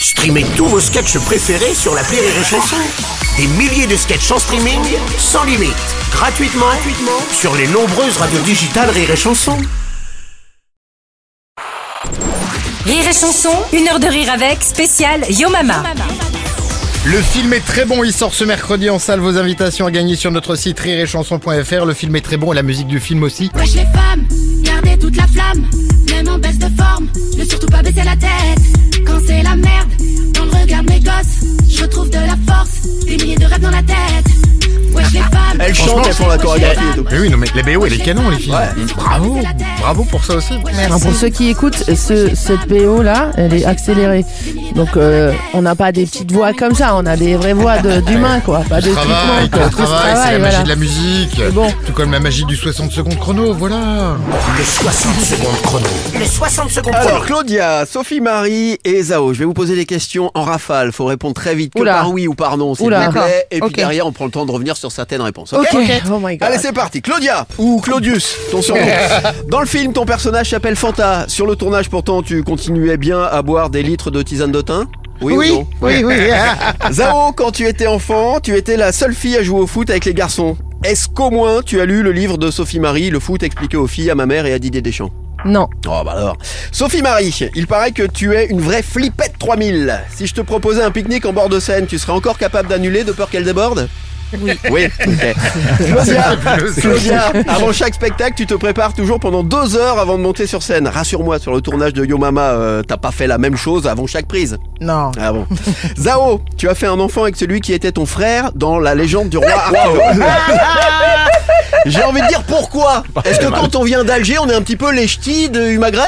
Streamez tous vos sketchs préférés sur l'appli Rire et Chanson. Des milliers de sketchs en streaming, sans limite, gratuitement, sur les nombreuses radios digitales Rire et Chanson. Rire et Chanson, une heure de rire avec, spécial Yo Mama. Le film est très bon, il sort ce mercredi en salle. Vos invitations à gagner sur notre site rireetchanson.fr. Le film est très bon et la musique du film aussi. Wesh les femmes, gardez toute la flamme, même en baisse de forme, ne surtout pas baisser la tête. Quand c'est la merde, dans le regard de mes gosses, je retrouve de la force, des milliers de rêves dans la tête. Wesh les femmes. Elle chante, elles font la chorégraphie et tout. Oui, non mais les BO, elle est canon, les filles. Ouais. Bravo, bravo pour ça aussi. Merci. Pour ceux qui écoutent, cette BO là, elle est accélérée. Donc on n'a pas des petites voix comme ça, on a des vraies voix d'humains quoi. Pas de travail, quoi. Travail, c'est la magie de la musique. Bon. Tout comme la magie du 60 secondes chrono, voilà. Le 60 secondes chrono. Le 60 secondes chrono. Alors Claudia, Sophie-Marie et Zaho, je vais vous poser des questions en rafale. Faut répondre très vite, que par oui ou par non, s'il vous plaît. Et puis derrière, on prend le temps de revenir sur certaines réponses. Okay. Oh my God. Allez, c'est parti. Claudia ou Claudius, ton surnom. Dans le film, ton personnage s'appelle Fanta. Sur le tournage, pourtant, tu continuais bien à boire des litres de tisane de thym. Oui. Zaho, quand tu étais enfant, tu étais la seule fille à jouer au foot avec les garçons. Est-ce qu'au moins tu as lu le livre de Sophie-Marie, Le foot expliqué aux filles, à ma mère et à Didier Deschamps? Non. Oh bah alors. Sophie-Marie, il paraît que tu es une vraie flippette 3000. Si je te proposais un pique-nique en bord de Seine, tu serais encore capable d'annuler de peur qu'elle déborde? Oui. Claudia, avant chaque spectacle, tu te prépares toujours pendant 2 heures avant de monter sur scène. Rassure-moi, sur le tournage de Yo Mama, t'as pas fait la même chose avant chaque prise? Non. Ah bon. Zaho, tu as fait un enfant avec celui qui était ton frère dans La Légende du Roi Arthur. J'ai envie de dire pourquoi. Est-ce que quand on vient d'Alger, on est un petit peu les ch'tis du Maghreb?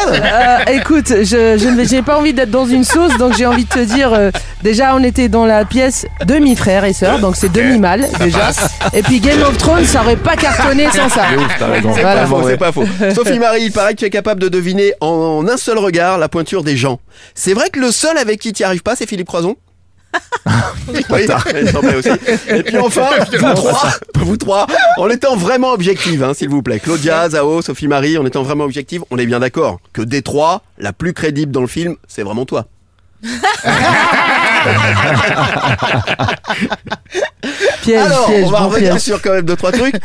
Écoute, j'ai pas envie d'être dans une sauce, donc j'ai envie de te dire, déjà on était dans la pièce demi-frère et sœur, donc c'est demi-mal déjà. Et puis Game of Thrones, ça aurait pas cartonné sans ça. C'est ouf, t'as raison. C'est pas faux. Sophie-Marie, il paraît que tu es capable de deviner en un seul regard la pointure des gens. C'est vrai que le seul avec qui tu n'y arrives pas, c'est Philippe Croison. Oui, aussi. Et puis enfin, vous trois, en étant vraiment objective, s'il vous plaît, Claudia, Zaho, Sophie-Marie, en étant vraiment objective, on est bien d'accord que des trois, la plus crédible dans le film, c'est vraiment toi. Piège, alors, on va revenir sur quand même 2-3 trucs.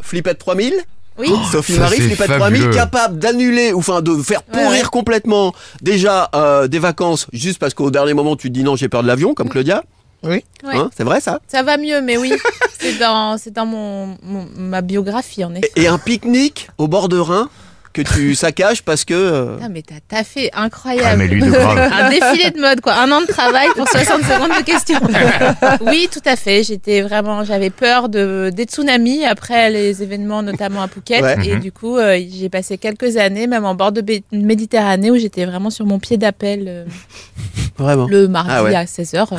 Flippette 3000. Oui. Oh, Sophie-Marie, Flippette 3000, capable d'annuler, ou enfin de faire pourrir complètement déjà des vacances juste parce qu'au dernier moment tu te dis non, j'ai peur de l'avion, comme Claudia. Oui. Hein, c'est vrai ça? Ça va mieux, mais oui. c'est dans ma biographie en effet. Et un pique-nique au bord de Rhin que tu saccages parce que... Ah mais t'as taffé, incroyable. Ah, mais lui, de grave. Un défilé de mode quoi, un an de travail pour 60 secondes de questions. Oui, tout à fait, j'avais peur des tsunamis après les événements notamment à Phuket et du coup j'ai passé quelques années même en bord de Méditerranée où j'étais vraiment sur mon pied d'appel vraiment. Le mardi à 16h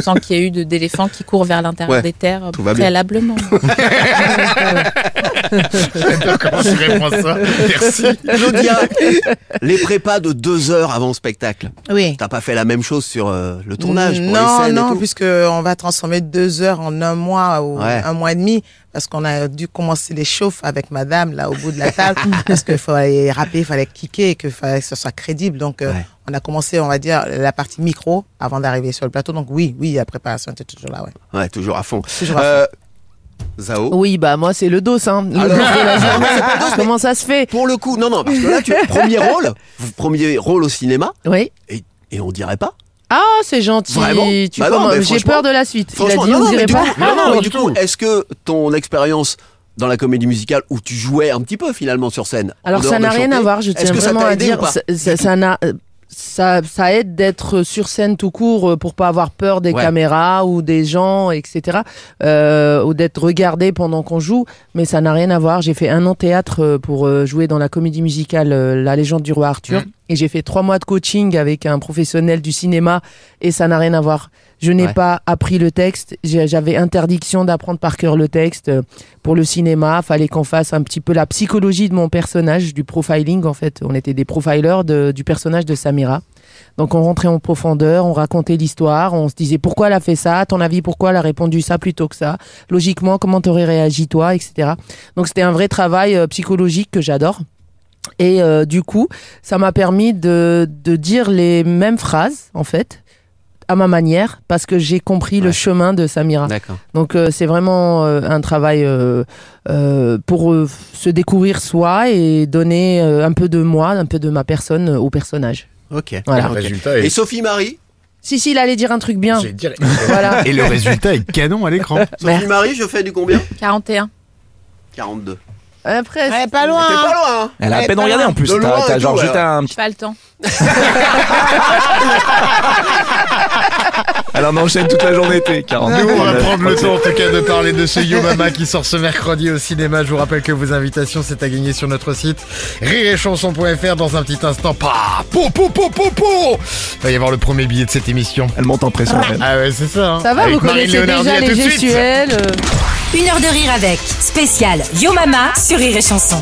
sans qu'il y ait eu d'éléphants qui courent vers l'intérieur des terres préalablement. J'adore comment tu réponds ça. Merci. Claudia, les prépas de 2 heures avant le spectacle. Oui. T'as pas fait la même chose sur le tournage pour les scènes et tout? Non, puisqu'on va transformer 2 heures en 1 mois ou 1 mois et demi. Parce qu'on a dû commencer les chauffes avec madame, là, au bout de la table. Parce qu'il fallait rapper, il fallait kicker et qu'il fallait que ce soit crédible. Donc, on a commencé, on va dire, la partie micro avant d'arriver sur le plateau. Donc, oui, la préparation était toujours là, Ouais, toujours à fond. Zaho. Oui, bah moi c'est le dos, hein. Comment ça se fait? Pour le coup, non, parce que là tu as premier rôle au cinéma. Oui. Et on dirait pas. Ah, c'est gentil. Vraiment? J'ai peur de la suite. Il a dit on dirait pas. Du coup, est-ce que ton expérience dans la comédie musicale où tu jouais un petit peu finalement sur scène? Alors ça n'a rien à voir. Je tiens vraiment à dire ça n'a. Ça aide d'être sur scène tout court pour pas avoir peur des caméras ou des gens, etc. Ou d'être regardé pendant qu'on joue, mais ça n'a rien à voir. J'ai fait 1 an théâtre pour jouer dans la comédie musicale La Légende du Roi Arthur et j'ai fait 3 mois de coaching avec un professionnel du cinéma et ça n'a rien à voir. Je n'ai pas appris le texte, j'avais interdiction d'apprendre par cœur le texte. Pour le cinéma, fallait qu'on fasse un petit peu la psychologie de mon personnage, du profiling en fait. On était des profilers du personnage de Samira. Donc on rentrait en profondeur, on racontait l'histoire, on se disait pourquoi elle a fait ça, à ton avis pourquoi elle a répondu ça plutôt que ça, logiquement comment t'aurais réagi toi, etc. Donc c'était un vrai travail psychologique que j'adore. Et du coup, ça m'a permis de dire les mêmes phrases, en fait, à ma manière, parce que j'ai compris le chemin de Samira. Donc c'est vraiment un travail pour se découvrir soi et donner un peu de moi, un peu de ma personne au personnage. Ok. Voilà. Résultat est... Et Sophie-Marie ? Si, il allait dire un truc bien. Dire... Voilà. Et le résultat est canon à l'écran. Sophie-Marie, je fais du combien ? 41. 42. Après, ouais, pas loin. T'es pas loin hein. Elle a à peine regardé en plus. T'as genre jeté un petit... J'ai pas le temps. Alors on enchaîne toute la journée. Nous on va prendre le temps en tout cas de parler de ce Yo Mama qui sort ce mercredi au cinéma. Je vous rappelle que vos invitations c'est à gagner sur notre site rireetchanson.fr. Dans un petit instant, il va y avoir le premier billet de cette émission. Elle monte en pression. Ah ouais c'est ça hein. Ça va. Avec vous Marine Léonardi, déjà les gestuels. Une heure de rire avec spécial Yo Mama sur Rire et Chanson.